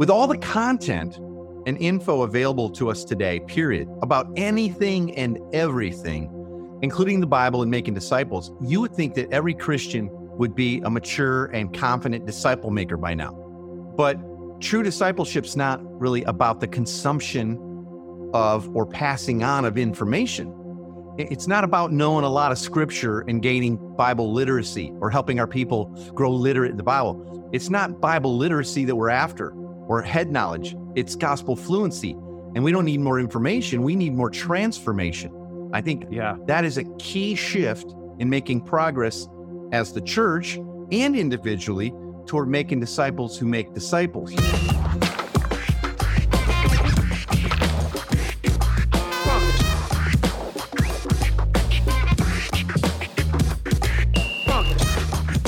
With all the content and info available to us today, period, about anything and everything, including the Bible and making disciples, you would think that every Christian would be a mature and confident disciple maker by now. But true discipleship's not really about the consumption of or passing on of information. It's not about knowing a lot of scripture and gaining Bible literacy or helping our people grow literate in the Bible. It's not Bible literacy that we're after or head knowledge. It's gospel fluency. And we don't need more information. We need more transformation. I think that is a key shift in making progress as the church and individually toward making disciples who make disciples.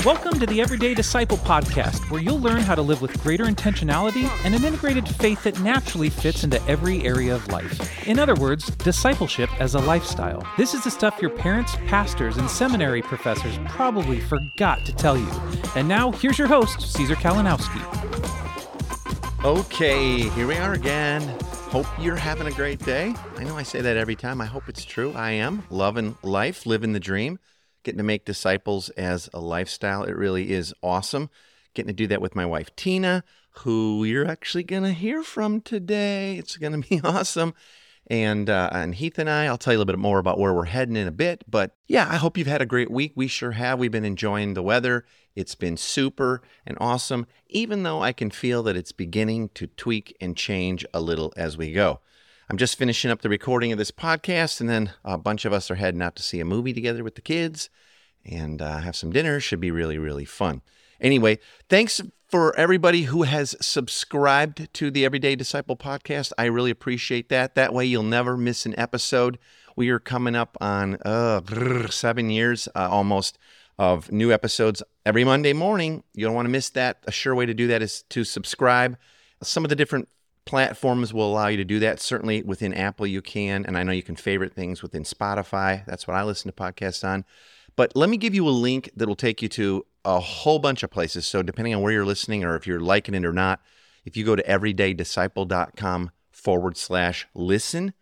Welcome to the Everyday Disciple Podcast, where you'll learn how to live with greater intentionality and an integrated faith that naturally fits into every area of life. In other words, discipleship as a lifestyle. This is the stuff your parents, pastors, and seminary professors probably forgot to tell you. And now, here's your host, Cesar Kalinowski. Okay, here we are again. Hope you're having a great day. I know I say that every time. I hope it's true. I am loving life, living the dream. Getting to make disciples as a lifestyle. It really is awesome. Getting to do that with my wife, Tina, who you're actually going to hear from today. It's going to be awesome. And Heath and I'll tell you a little bit more about where we're heading in a bit. But yeah, I hope you've had a great week. We sure have. We've been enjoying the weather. It's been super and awesome, even though I can feel that it's beginning to tweak and change a little as we go. I'm just finishing up the recording of this podcast, and then a bunch of us are heading out to see a movie together with the kids and have some dinner. Should be really, really fun. Anyway, thanks for everybody who has subscribed to the Everyday Disciple Podcast. I really appreciate that. That way you'll never miss an episode. We are coming up on 7 years almost of new episodes every Monday morning. You don't want to miss that. A sure way to do that is to subscribe. Some of the different platforms will allow you to do that. Certainly within Apple you can, and I know you can favorite things within Spotify. That's what I listen to podcasts on. But let me give you a link that will take you to a whole bunch of places. So depending on where you're listening or if you're liking it or not, if you go to everydaydisciple.com/listen,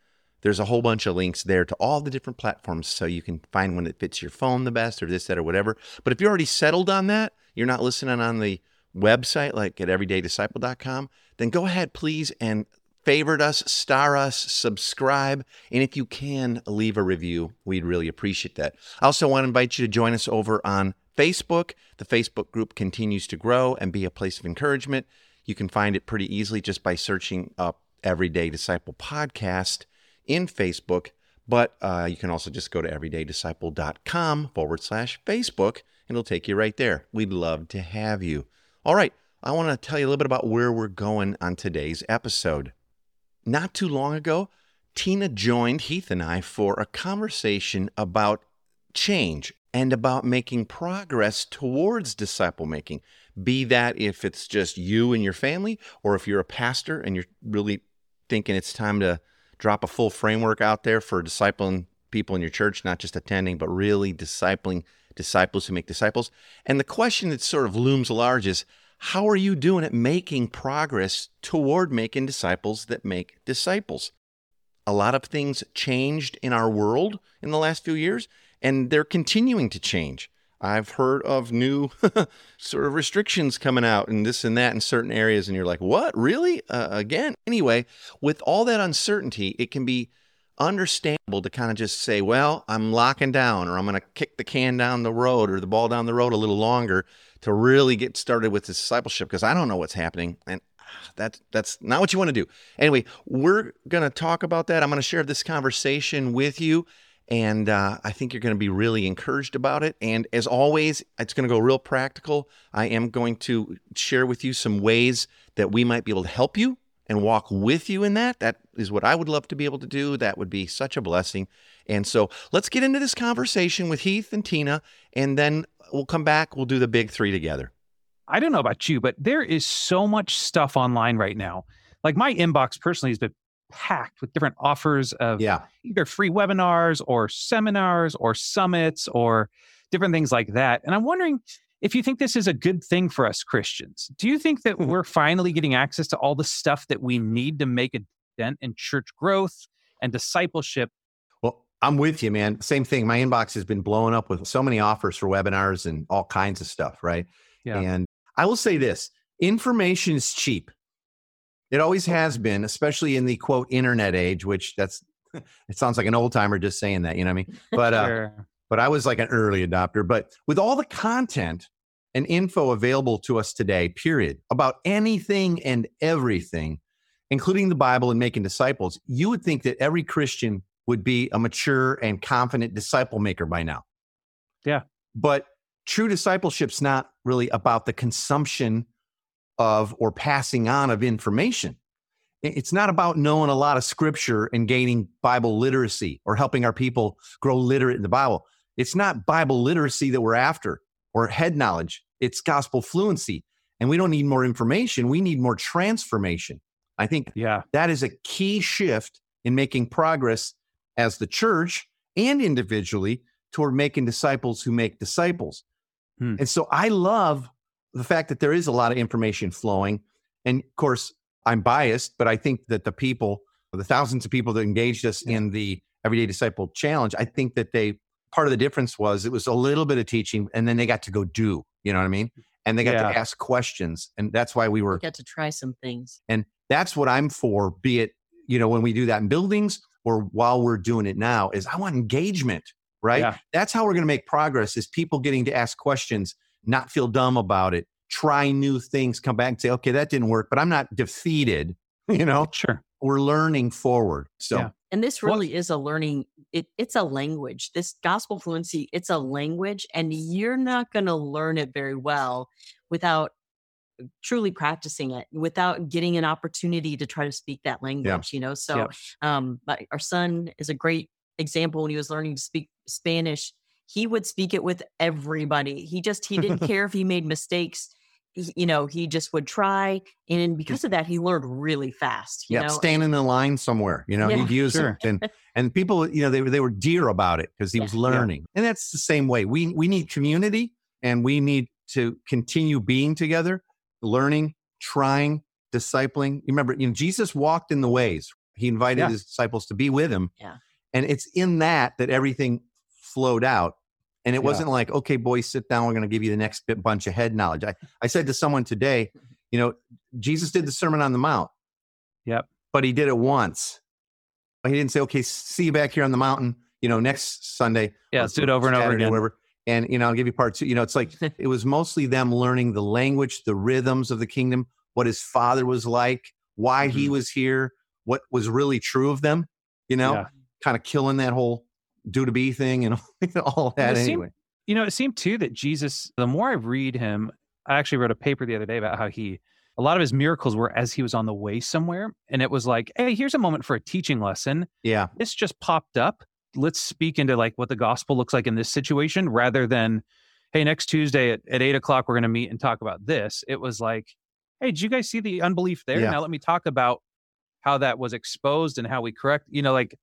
there's a whole bunch of links there to all the different platforms. So you can find one that fits your phone the best or this, that, or whatever. But if you're already settled on that, you're not listening on the website, like at everydaydisciple.com, then go ahead, please, and favorite us, star us, subscribe, and if you can, leave a review. We'd really appreciate that. I also want to invite you to join us over on Facebook. The Facebook group continues to grow and be a place of encouragement. You can find it pretty easily just by searching up Everyday Disciple Podcast in Facebook, but you can also just go to everydaydisciple.com/Facebook, and it'll take you right there. We'd love to have you. All right, I want to tell you a little bit about where we're going on today's episode. Not too long ago, Tina joined Heath and I for a conversation about change and about making progress towards disciple making. Be that if it's just you and your family, or if you're a pastor and you're really thinking it's time to drop a full framework out there for discipling people in your church, not just attending, but really discipling disciples who make disciples. And the question that sort of looms large is, how are you doing at making progress toward making disciples that make disciples? A lot of things changed in our world in the last few years, and they're continuing to change. I've heard of new sort of restrictions coming out and this and that in certain areas, and you're like, what, really? Again? Anyway, with all that uncertainty, it can be understandable to kind of just say, well, I'm locking down, or I'm going to kick the can down the road or the ball down the road a little longer to really get started with discipleship, because I don't know what's happening, and that's not what you want to do. Anyway, we're going to talk about that. I'm going to share this conversation with you, and I think you're going to be really encouraged about it. And as always, it's going to go real practical. I am going to share with you some ways that we might be able to help you and walk with you in that. That is what I would love to be able to do. That would be such a blessing. And so let's get into this conversation with Heath and Tina, and then we'll come back. We'll do the big three together. I don't know about you, but there is so much stuff online right now. Like, my inbox personally has been packed with different offers of either free webinars or seminars or summits or different things like that. And I'm wondering if you think this is a good thing for us Christians, do you think that we're finally getting access to all the stuff that we need to make a dent in church growth and discipleship? Well, I'm with you, man. Same thing. My inbox has been blowing up with so many offers for webinars and all kinds of stuff, right? Yeah. And I will say this, information is cheap. It always has been, especially in the quote internet age, which it sounds like an old timer just saying that, you know what I mean? But, sure. But I was like an early adopter. But with all the content and info available to us today, period, about anything and everything, including the Bible and making disciples, you would think that every Christian would be a mature and confident disciple maker by now. Yeah. But true discipleship's not really about the consumption of or passing on of information. It's not about knowing a lot of scripture and gaining Bible literacy or helping our people grow literate in the Bible. It's not Bible literacy that we're after or head knowledge. It's gospel fluency. And we don't need more information. We need more transformation. I think that is a key shift in making progress as the church and individually toward making disciples who make disciples. Hmm. And so I love the fact that there is a lot of information flowing. And of course, I'm biased, but I think that the people, the thousands of people that engaged us in the Everyday Disciple Challenge, I think that part of the difference was it was a little bit of teaching and then they got to go do, you know what I mean? And they got to ask questions. And that's why we got to try some things. And that's what I'm for, be it, you know, when we do that in buildings or while we're doing it now, is I want engagement, right? Yeah. That's how we're going to make progress, is people getting to ask questions, not feel dumb about it. Try new things, come back and say, okay, that didn't work, but I'm not defeated, you know? Sure. We're learning forward. So, and this really is a learning, it's a language. This gospel fluency, it's a language, and you're not going to learn it very well without truly practicing it, without getting an opportunity to try to speak that language, you know? So but our son is a great example. When he was learning to speak Spanish, he would speak it with everybody. He didn't care if he made mistakes. You know, he just would try. And because of that, he learned really fast. You know? Standing in the line somewhere, you know, he'd use it. And people, you know, they were dear about it because he was learning. And that's the same way. We need community, and we need to continue being together, learning, trying, discipling. You remember, you know, Jesus walked in the ways. He invited his disciples to be with him. Yeah. And it's in that everything flowed out. And it wasn't like, okay, boys, sit down. We're going to give you the next bunch of head knowledge. I said to someone today, you know, Jesus did the Sermon on the Mount. Yep. But he did it once. He didn't say, okay, see you back here on the mountain, you know, next Sunday. Yeah, let's do it over and over again. Whatever. And, you know, I'll give you part two. You know, it's like, it was mostly them learning the language, the rhythms of the kingdom, what his father was like, why he was here, what was really true of them, you know, kind of killing that whole do to be thing and all that anyway. You know, it seemed too that Jesus, the more I read him, I actually wrote a paper the other day about how a lot of his miracles were as he was on the way somewhere. And it was like, hey, here's a moment for a teaching lesson. Yeah. This just popped up. Let's speak into like what the gospel looks like in this situation, rather than, hey, next Tuesday at 8:00, we're going to meet and talk about this. It was like, hey, did you guys see the unbelief there? Yeah. Now let me talk about how that was exposed and how we correct, you know, like,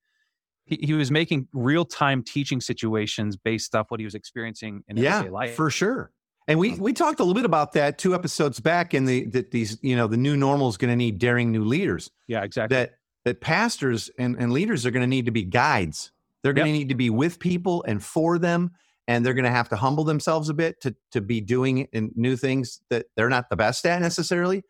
he was making real-time teaching situations based off what he was experiencing in everyday life. Yeah, for sure. And we talked a little bit about that 2 episodes back in these, you know, the new normal is going to need daring new leaders. Yeah, exactly. That pastors and leaders are going to need to be guides. They're going to need to be with people and for them, and they're going to have to humble themselves a bit to be doing new things that they're not the best at necessarily,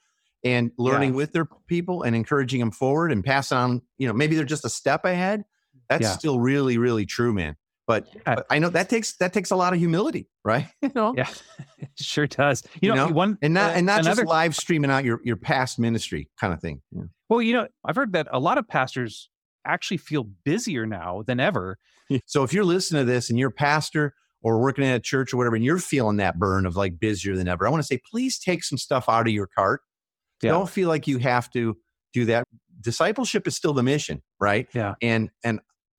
and learning with their people and encouraging them forward and passing on, you know, maybe they're just a step ahead. That's still really, really true, man. But I know that takes a lot of humility, right? You know? Yeah, it sure does. You know, and not just live streaming out your past ministry kind of thing. Yeah. Well, you know, I've heard that a lot of pastors actually feel busier now than ever. So if you're listening to this and you're a pastor or working at a church or whatever, and you're feeling that burn of like busier than ever, I want to say, please take some stuff out of your cart. Yeah. Don't feel like you have to do that. Discipleship is still the mission, right? Yeah. And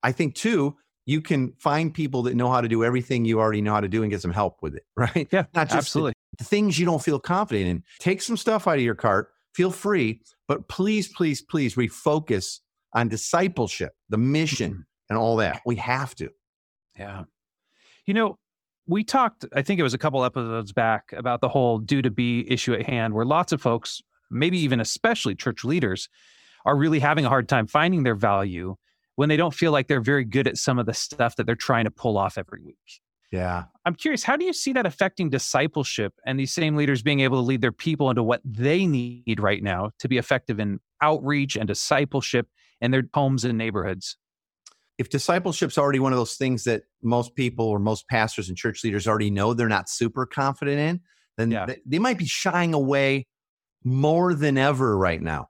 I think too, you can find people that know how to do everything you already know how to do and get some help with it, right? Yeah, not just absolutely. The things you don't feel confident in. Take some stuff out of your cart, feel free, but please, please, please refocus on discipleship, the mission and all that. We have to. Yeah. You know, We talked, I think it was a couple episodes back, about the whole do-to-be issue at hand, where lots of folks, maybe even especially church leaders, are really having a hard time finding their value when they don't feel like they're very good at some of the stuff that they're trying to pull off every week. Yeah. I'm curious, how do you see that affecting discipleship and these same leaders being able to lead their people into what they need right now to be effective in outreach and discipleship in their homes and neighborhoods? If discipleship's already one of those things that most people or most pastors and church leaders already know they're not super confident in, then they might be shying away more than ever right now.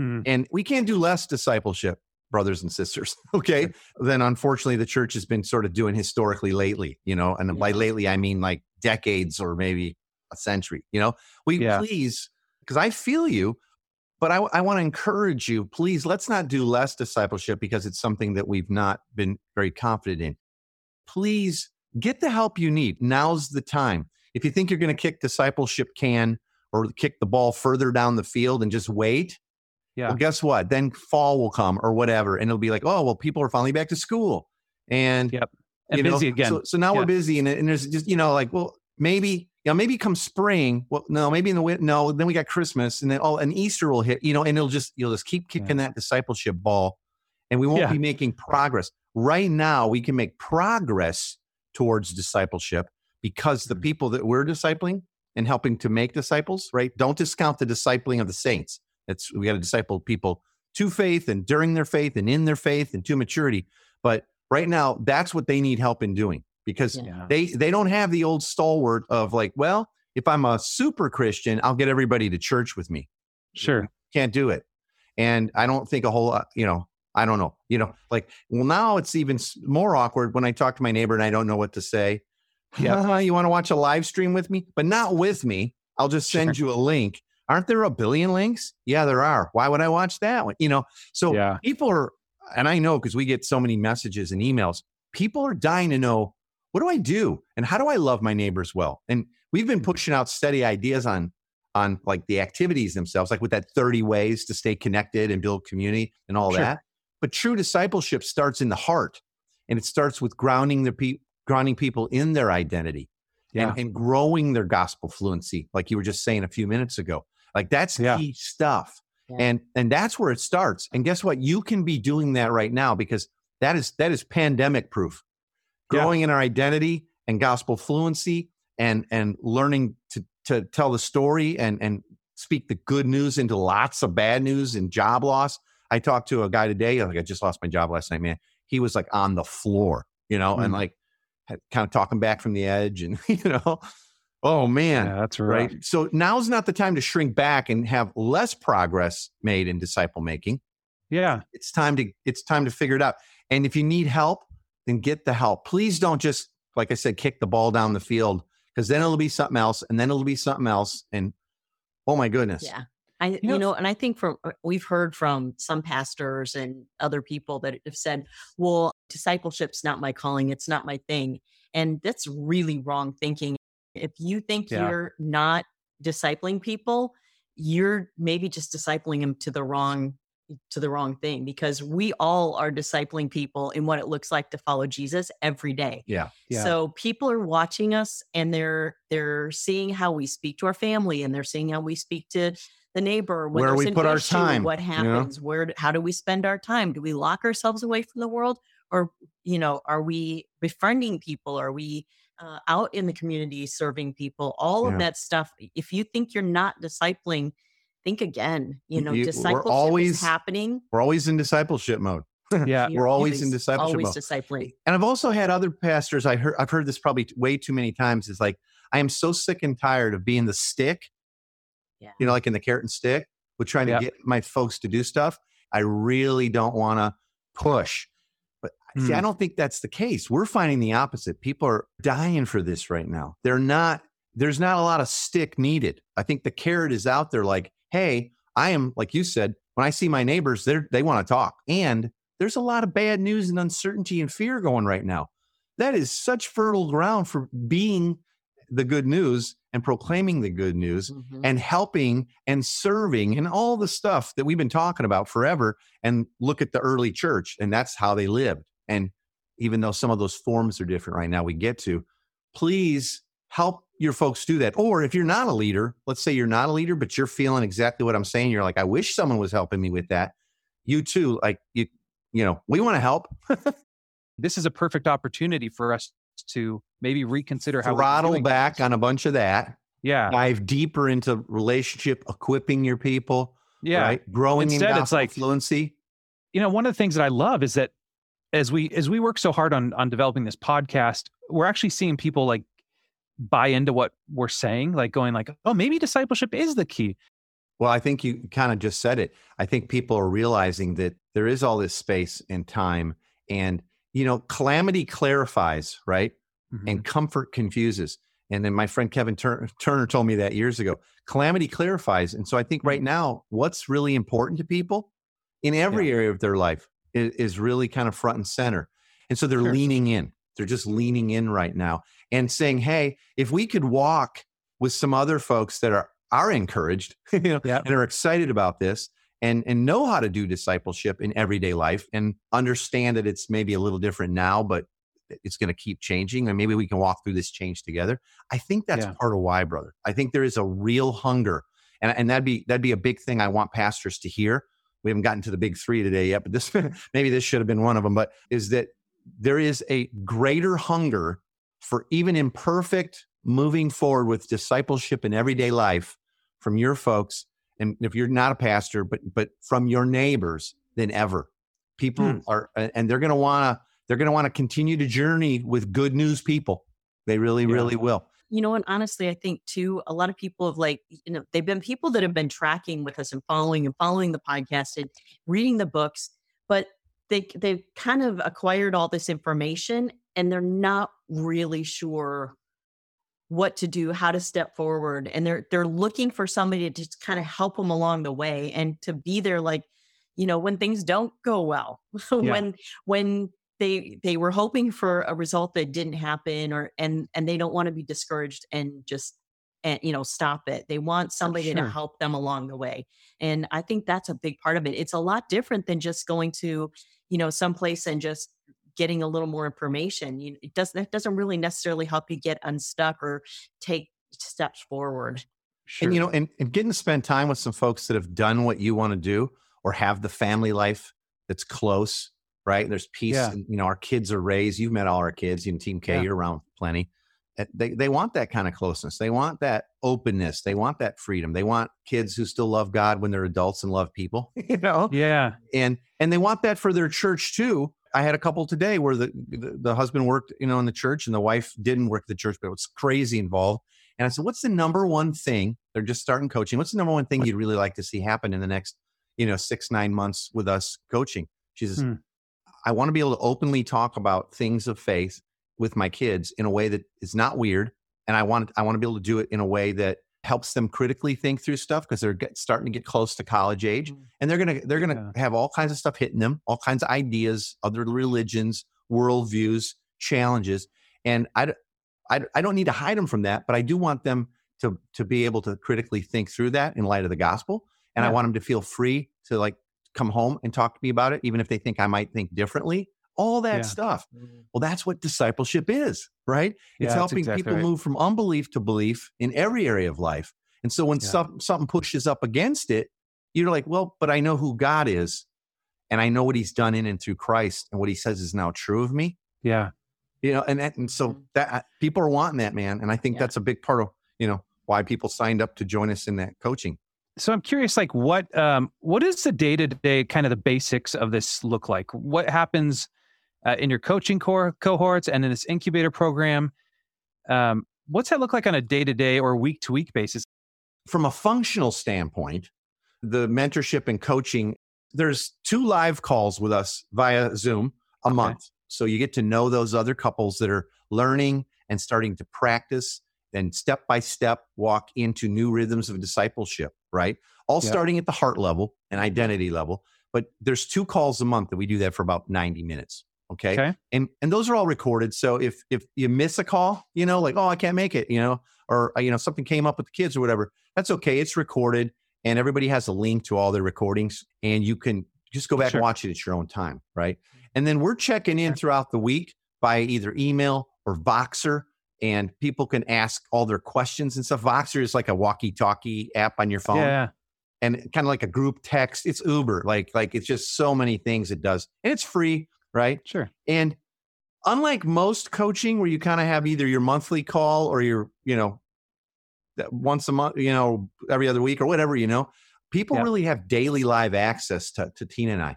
And we can't do less discipleship, brothers and sisters, okay? Then unfortunately, the church has been sort of doing historically lately, you know? And by lately, I mean like decades or maybe a century, you know? Please, because I feel you, but I want to encourage you, please, let's not do less discipleship because it's something that we've not been very confident in. Please get the help you need. Now's the time. If you think you're going to kick discipleship can or kick the ball further down the field and just wait, well, guess what? Then fall will come or whatever. And it'll be like, oh, well, people are finally back to school. And, and busy again. So now we're busy. And there's just, you know, like, well, maybe, you know, maybe come spring. Well, no, maybe in the winter. No, then we got Christmas and then, oh, and Easter will hit, you know, and you'll just keep kicking that discipleship ball and we won't be making progress. Right now, we can make progress towards discipleship because the people that we're discipling and helping to make disciples, right? Don't discount the discipling of the saints. We got to disciple people to faith and during their faith and in their faith and to maturity. But right now, that's what they need help in doing because they don't have the old stalwart of like, well, if I'm a super Christian, I'll get everybody to church with me. Sure. Can't do it. And I don't think a whole lot, you know, I don't know, you know, like, well, now it's even more awkward when I talk to my neighbor and I don't know what to say. Yeah. You want to watch a live stream with me, but not with me. I'll just send you a link. Aren't there a billion links? Yeah, there are. Why would I watch that one? You know, so people are, and I know because we get so many messages and emails, people are dying to know, what do I do? And how do I love my neighbors well? And we've been pushing out steady ideas on like the activities themselves, like with that 30 ways to stay connected and build community and all that. But true discipleship starts in the heart and it starts with grounding people in their identity and growing their gospel fluency, like you were just saying a few minutes ago. Like that's key stuff. And that's where it starts. And guess what? You can be doing that right now because that is pandemic proof. Growing in our identity and gospel fluency and learning to tell the story and speak the good news into lots of bad news and job loss. I talked to a guy today, like I just lost my job last night, man. He was like on the floor, you know, and like kind of talking back from the edge and, you know, oh man, that's right. So now's not the time to shrink back and have less progress made in disciple making. Yeah. It's time to figure it out. And if you need help, then get the help. Please don't just, like I said, kick the ball down the field because then it'll be something else and then it'll be something else. And oh my goodness. Yeah. I think we've heard from some pastors and other people that have said, well, discipleship's not my calling. It's not my thing. And that's really wrong thinking. If you think you're not discipling people, you're maybe just discipling them to the wrong thing, because we all are discipling people in what it looks like to follow Jesus every day. Yeah. So people are watching us and they're seeing how we speak to our family and they're seeing how we speak to the neighbor, where we put our time, what happens, you know? How do we spend our time? Do we lock ourselves away from the world? Or, you know, are we befriending people? Are we out in the community serving people? All of that stuff. If you think you're not discipling, think again, you know, discipleship is happening. We're always in discipleship mode. We're always in discipleship mode. Always discipling. And I've also had other pastors, I've heard this probably way too many times. It's like, I am so sick and tired of being the stick. Yeah. You know, like in the carrot and stick, we're trying to get my folks to do stuff. I really don't want to push. But see, I don't think that's the case. We're finding the opposite. People are dying for this right now. There's not a lot of stick needed. I think the carrot is out there like, hey, I am, like you said, when I see my neighbors, they want to talk. And there's a lot of bad news and uncertainty and fear going right now. That is such fertile ground for being the good news and proclaiming the good news and helping and serving and all the stuff that we've been talking about forever. And look at the early church, and that's how they lived. And even though some of those forms are different right now, we get to, please help your folks do that. Or if you're not a leader, let's say you're not a leader, but you're feeling exactly what I'm saying. You're like, I wish someone was helping me with that. You too, like, you know, we want to help. This is a perfect opportunity for us to maybe reconsider how throttle back on a bunch of that. Yeah. Dive deeper into relationship, equipping your people. Yeah. Right? Growing in gospel fluency. You know, one of the things that I love is that as we work so hard on developing this podcast, we're actually seeing people like buy into what we're saying, like going like, oh, maybe discipleship is the key. Well, I think you kind of just said it. I think people are realizing that there is all this space and time, and, you know, calamity clarifies, right? Mm-hmm. And comfort confuses. And then my friend Kevin Turner told me that years ago, calamity clarifies. And so I think right now, what's really important to people in every area of their life is really kind of front and center. And so they're leaning in. They're just leaning in right now and saying, hey, if we could walk with some other folks that are encouraged, you know, and are excited about this and know how to do discipleship in everyday life and understand that it's maybe a little different now, but it's going to keep changing, and maybe we can walk through this change together. I think that's part of why, brother. I think there is a real hunger, and that'd be a big thing I want pastors to hear. We haven't gotten to the big three today yet, but this maybe this should have been one of them, but is that there is a greater hunger for even imperfect moving forward with discipleship in everyday life from your folks, and if you're not a pastor, but from your neighbors than ever. People are, and they're going to want to continue to journey with good news people. They really, really will. You know, and honestly, I think too, a lot of people have they've been people that have been tracking with us and following the podcast and reading the books, but they've kind of acquired all this information and they're not really sure what to do, how to step forward. And they're looking for somebody to just kind of help them along the way and to be there, like, you know, when things don't go well, when they were hoping for a result that didn't happen, and they don't want to be discouraged and just stop it. They want somebody to help them along the way. And I think that's a big part of it. It's a lot different than just going to, you know, someplace and just getting a little more information. That doesn't really necessarily help you get unstuck or take steps forward. Sure. And, you know, and getting to spend time with some folks that have done what you want to do or have the family life that's close, right? And there's peace. Yeah. And, you know, our kids are raised. You've met all our kids in Team K. Yeah. You're around plenty. They want that kind of closeness. They want that openness. They want that freedom. They want kids who still love God when they're adults and love people, you know? Yeah. And they want that for their church too. I had a couple today where the husband worked, you know, in the church, and the wife didn't work at the church, but it was crazy involved. And I said, what's the number one thing? They're just starting coaching. What's the number one thing you'd really like to see happen in the next, you know, 6-9 months with us coaching? She says, I want to be able to openly talk about things of faith with my kids in a way that is not weird. And I want to be able to do it in a way that helps them critically think through stuff, because they're starting to get close to college age, and they're going to have all kinds of stuff hitting them, all kinds of ideas, other religions, worldviews, challenges. And I don't need to hide them from that, but I do want them to be able to critically think through that in light of the gospel. And I want them to feel free to like come home and talk to me about it, even if they think I might think differently. All that stuff. Well, that's what discipleship is, right? It's helping people move from unbelief to belief in every area of life. And so when something pushes up against it, you're like, well, but I know who God is, and I know what he's done in and through Christ, and what he says is now true of me. Yeah. You know, and so people are wanting that, man. And I think that's a big part of, you know, why people signed up to join us in that coaching. So I'm curious, like, what is the day-to-day kind of the basics of this look like? What happens in your coaching cohorts and in this incubator program? What's that look like on a day-to-day or week-to-week basis? From a functional standpoint, the mentorship and coaching, there's 2 live calls with us via Zoom a month. So you get to know those other couples that are learning and starting to practice and step-by-step walk into new rhythms of discipleship, right? All starting at the heart level and identity level. But there's 2 calls a month that we do that for about 90 minutes. Okay. And those are all recorded. So if you miss a call, you know, like, oh, I can't make it, you know, or, you know, something came up with the kids or whatever, that's okay. It's recorded, and everybody has a link to all their recordings, and you can just go back and watch it at your own time. Right. And then we're checking in throughout the week by either email or Voxer and people can ask all their questions and stuff. Voxer is like a walkie-talkie app on your phone. Yeah. And kind of like a group text. It's Uber. Like it's just so many things it does. And it's free, right? Sure. And unlike most coaching where you kind of have either your monthly call or your, you know, once a month, you know, every other week or whatever, you know, people yeah. really have daily live access to Tina and I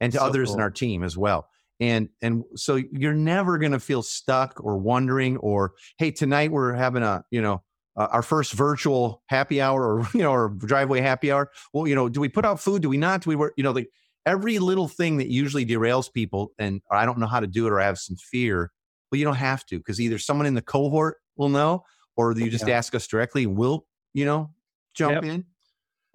and to so others cool. in our team as well. And so you're never going to feel stuck or wondering or, hey, tonight we're having a, you know, our first virtual happy hour or, you know, or driveway happy hour. Well, you know, do we put out food? Do we not? Do we work? You know, every little thing that usually derails people and I don't know how to do it or I have some fear. Well, you don't have to, because either someone in the cohort will know or you just yeah. ask us directly. We'll, you know, jump yep. in.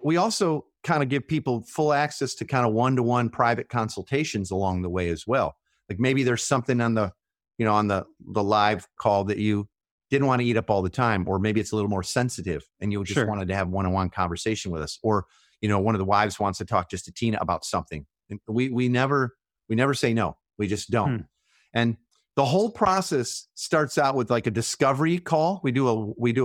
We also kind of give people full access to kind of one-to-one private consultations along the way as well. Like maybe there's something on the, you know, on the live call that you didn't want to eat up all the time, or maybe it's a little more sensitive and you just sure. wanted to have one-on-one conversation with us, or, you know, one of the wives wants to talk just to Tina about something. And we never say no, we just don't. And the whole process starts out with like a discovery call. We do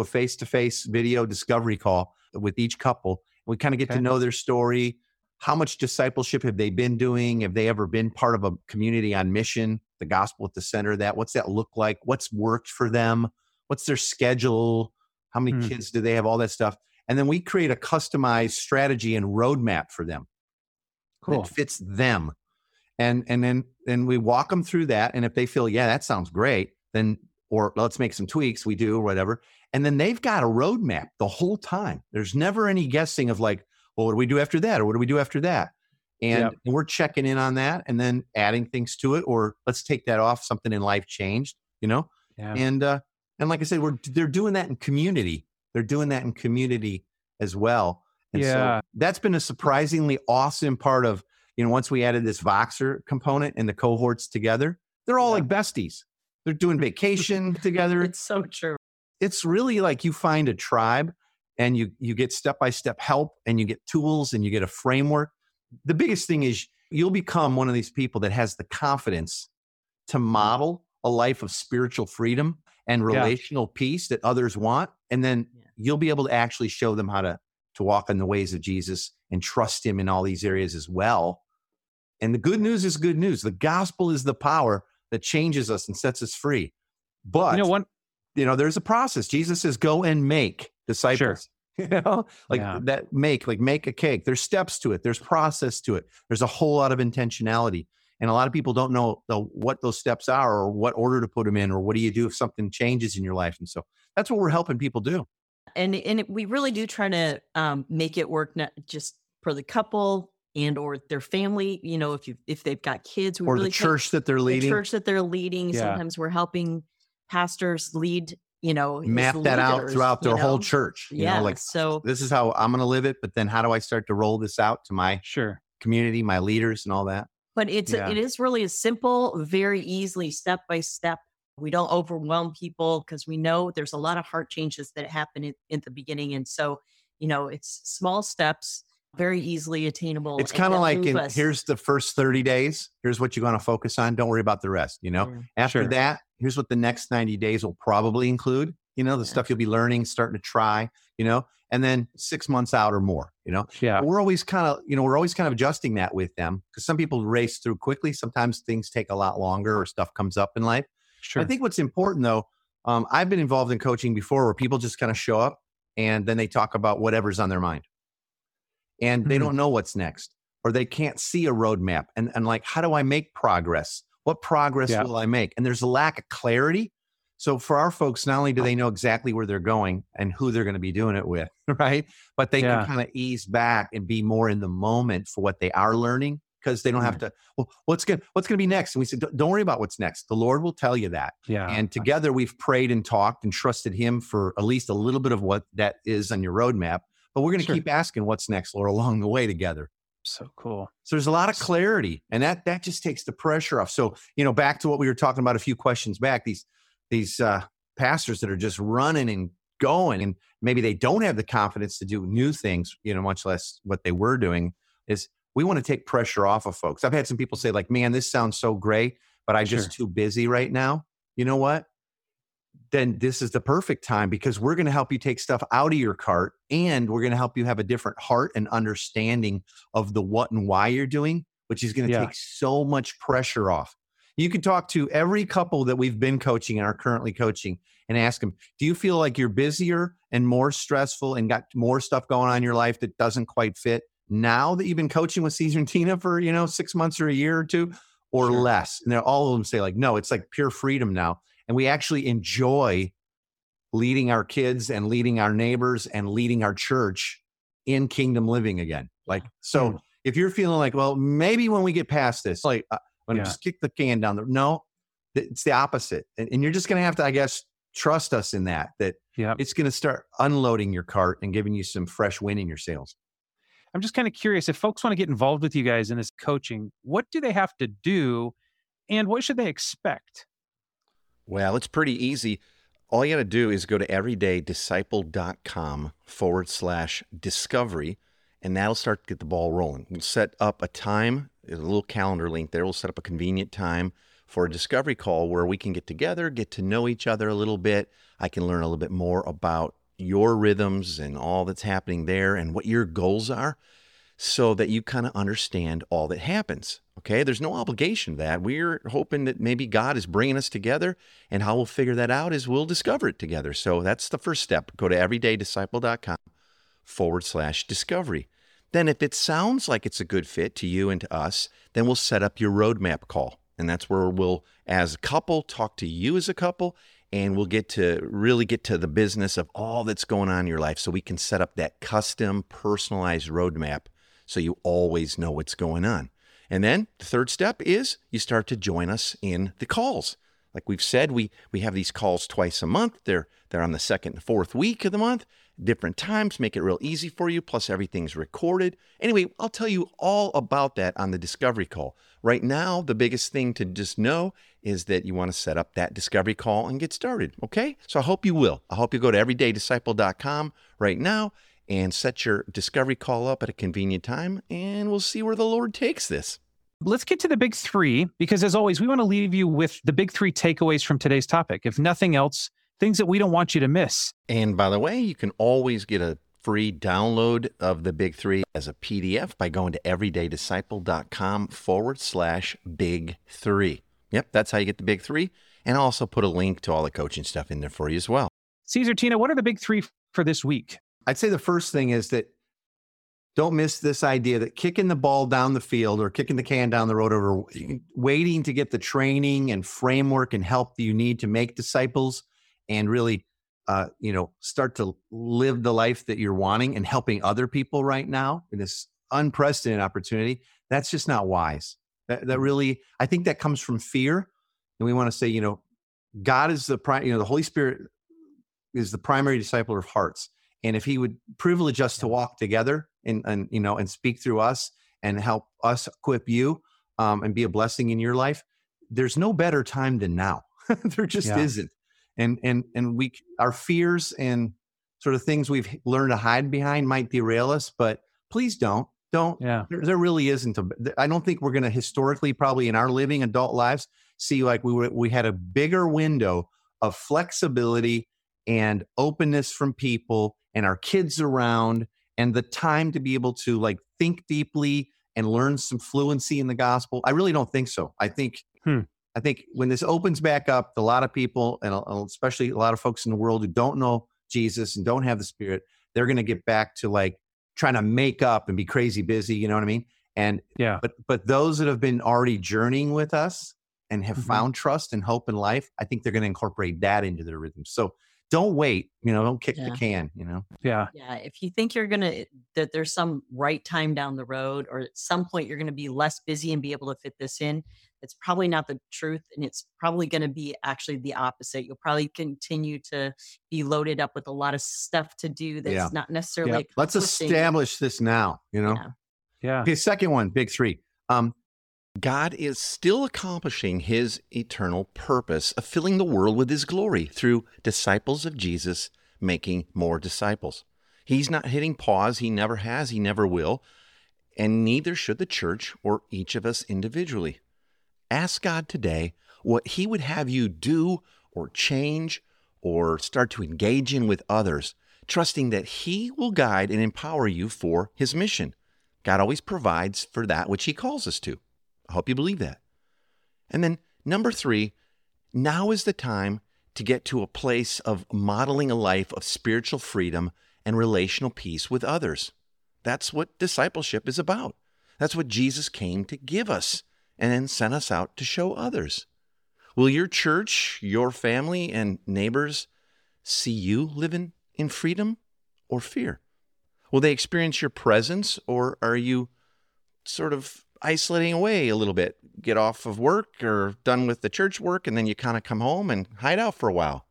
a face-to-face video discovery call with each couple. We kind of get okay. to know their story. How much discipleship have they been doing? Have they ever been part of a community on mission, the gospel at the center of that? What's that look like? What's worked for them? What's their schedule? How many kids do they have? All that stuff. And then we create a customized strategy and roadmap for them. Cool. That fits them. And then we walk them through that. And if they feel, yeah, that sounds great, then, or let's make some tweaks, we do, or whatever. And then they've got a roadmap the whole time. There's never any guessing of like, well, what do we do after that? Or what do we do after that? And yep. we're checking in on that and then adding things to it, or let's take that off, something in life changed, you know? Yeah. And like I said, they're doing that in community. They're doing that in community as well. And so that's been a surprisingly awesome part of, you know, once we added this Voxer component and the cohorts together, they're all like besties. They're doing vacation together. It's so true. It's really like you find a tribe and you get step-by-step help and you get tools and you get a framework. The biggest thing is you'll become one of these people that has the confidence to model a life of spiritual freedom and relational peace that others want. And then you'll be able to actually show them how to walk in the ways of Jesus and trust him in all these areas as well. And the good news is good news. The gospel is the power that changes us and sets us free. But you know, there's a process. Jesus says, go and make disciples, sure. you know, like that make a cake. There's steps to it. There's process to it. There's a whole lot of intentionality. And a lot of people don't know what those steps are or what order to put them in, or what do you do if something changes in your life? And so that's what we're helping people do. And we really do try to make it work, not just for the couple and or their family, you know, if they've got kids. We or really the church that they're leading. The church that they're leading. Yeah. Sometimes we're helping pastors lead, you know, map that out throughout their whole church. You know, like, so this is how I'm going to live it, but then how do I start to roll this out to my community, my leaders and all that? But it is really a simple, very easily step by step. We don't overwhelm people because we know there's a lot of heart changes that happen in the beginning. And so, you know, it's small steps, very easily attainable. It's kind of like, here's the first 30 days. Here's what you're going to focus on. Don't worry about the rest, you know? Mm, after that, here's what the next 90 days will probably include, you know, the stuff you'll be learning, starting to try, you know, and then 6 months out or more, you know, but we're always kind of adjusting that with them, because some people race through quickly. Sometimes things take a lot longer or stuff comes up in life. Sure. I think what's important though, I've been involved in coaching before where people just kind of show up and then they talk about whatever's on their mind and they don't know what's next, or they can't see a roadmap and like, how do I make progress? What progress will I make? And there's a lack of clarity. So for our folks, not only do they know exactly where they're going and who they're going to be doing it with, right? But they can kind of ease back and be more in the moment for what they are learning, because they don't have to, well, what's going to be next? And we said, don't worry about what's next. The Lord will tell you that. Yeah. And together we've prayed and talked and trusted him for at least a little bit of what that is on your roadmap. But we're going to keep asking what's next, Lord, along the way together. So cool. So there's a lot of clarity, and that just takes the pressure off. So, you know, back to what we were talking about a few questions back, these pastors that are just running and going, and maybe they don't have the confidence to do new things, you know, much less what they were doing, is we want to take pressure off of folks. I've had some people say like, man, this sounds so great, but I'm just too busy right now. You know what? then this is the perfect time, because we're going to help you take stuff out of your cart, and we're going to help you have a different heart and understanding of the what and why you're doing, which is going to take so much pressure off. You can talk to every couple that we've been coaching and are currently coaching and ask them, do you feel like you're busier and more stressful and got more stuff going on in your life that doesn't quite fit now that you've been coaching with Cesar and Tina for, 6 months or a year or two or less? And all of them say like, no, it's like pure freedom now. And we actually enjoy leading our kids and leading our neighbors and leading our church in kingdom living again. Like, so if you're feeling like, well, maybe when we get past this, like, just kick the can down the, no, it's the opposite. And you're just going to have to, I guess, trust us in that it's going to start unloading your cart and giving you some fresh wind in your sails. I'm just kind of curious, if folks want to get involved with you guys in this coaching, what do they have to do and what should they expect? Well, it's pretty easy. All you got to do is go to everydaydisciple.com/discovery, and that'll start to get the ball rolling. We'll set up a time. There's a little calendar link there. We'll set up a convenient time for a discovery call where we can get together, get to know each other a little bit. I can learn a little bit more about your rhythms and all that's happening there and what your goals are so that you kind of understand all that happens. Okay, there's no obligation to that. We're hoping that maybe God is bringing us together, and how we'll figure that out is we'll discover it together. So that's the first step. Go to everydaydisciple.com/discovery. Then if it sounds like it's a good fit to you and to us, then we'll set up your roadmap call. And that's where we'll, as a couple, talk to you as a couple, and we'll get to really get to the business of all that's going on in your life so we can set up that custom personalized roadmap so you always know what's going on. And then the third step is you start to join us in the calls. Like we've said, we have these calls twice a month. They're on the second and fourth week of the month. Different times, make it real easy for you, plus everything's recorded. Anyway, I'll tell you all about that on the discovery call. Right now, the biggest thing to just know is that you want to set up that discovery call and get started, okay? So I hope you will. I hope you go to everydaydisciple.com right now and set your discovery call up at a convenient time, and we'll see where the Lord takes this. Let's get to the big three, because as always, we want to leave you with the big three takeaways from today's topic. If nothing else, things that we don't want you to miss. And by the way, you can always get a free download of the Big 3 as a PDF by going to everydaydisciple.com/Big 3. Yep, that's how you get the Big 3. And I'll also put a link to all the coaching stuff in there for you as well. Cesar, Tina, what are the Big 3 for this week? I'd say the first thing is that don't miss this idea that kicking the ball down the field or kicking the can down the road over waiting to get the training and framework and help that you need to make disciples and really, start to live the life that you're wanting and helping other people right now in this unprecedented opportunity. That's just not wise. That really, I think that comes from fear. And we want to say, God is the Holy Spirit is the primary discipler of hearts. And if he would privilege us to walk together and speak through us and help us equip you and be a blessing in your life, there's no better time than now. There just isn't. And we, our fears and sort of things we've learned to hide behind might derail us, but please don't. Yeah. There really isn't. I don't think we're going to historically probably in our living adult lives see like we had a bigger window of flexibility and openness from people and our kids around and the time to be able to like think deeply and learn some fluency in the gospel. I really don't think so. I think when this opens back up, a lot of people, and especially a lot of folks in the world who don't know Jesus and don't have the Spirit, they're going to get back to like trying to make up and be crazy busy. You know what I mean? And but those that have been already journeying with us and have found trust and hope in life, I think they're going to incorporate that into their rhythm. So don't wait. Don't kick the can. Yeah. Yeah. If you think that there's some right time down the road, or at some point you're going to be less busy and be able to fit this in, it's probably not the truth, and it's probably going to be actually the opposite. You'll probably continue to be loaded up with a lot of stuff to do that's not necessarily. Yeah. Let's establish this now. Yeah. Okay. Second one, big three. God is still accomplishing his eternal purpose of filling the world with his glory through disciples of Jesus making more disciples. He's not hitting pause. He never has. He never will. And neither should the church or each of us individually. Ask God today what he would have you do or change or start to engage in with others, trusting that He will guide and empower you for His mission. God always provides for that which He calls us to. I hope you believe that. And then number 3, now is the time to get to a place of modeling a life of spiritual freedom and relational peace with others. That's what discipleship is about. That's what Jesus came to give us and then sent us out to show others. Will your church, your family, and neighbors see you living in freedom or fear? Will they experience your presence, or are you sort of isolating away a little bit? Get off of work or done with the church work, and then you kind of come home and hide out for a while.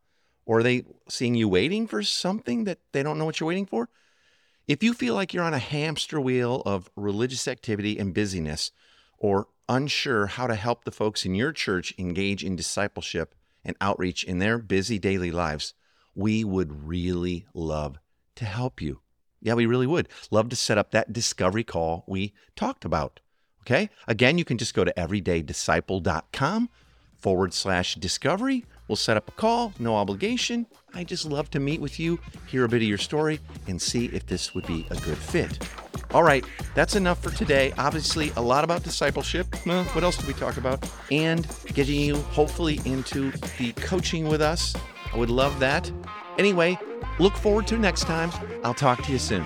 Or are they seeing you waiting for something that they don't know what you're waiting for? If you feel like you're on a hamster wheel of religious activity and busyness, or unsure how to help the folks in your church engage in discipleship and outreach in their busy daily lives, we would really love to help you. Yeah, we really would love to set up that discovery call we talked about. Okay. Again, you can just go to everydaydisciple.com/discovery. We'll set up a call, no obligation. I just love to meet with you, hear a bit of your story, and see if this would be a good fit. All right, that's enough for today. Obviously, a lot about discipleship. What else did we talk about? And getting you, hopefully, into the coaching with us. I would love that. Anyway, look forward to next time. I'll talk to you soon.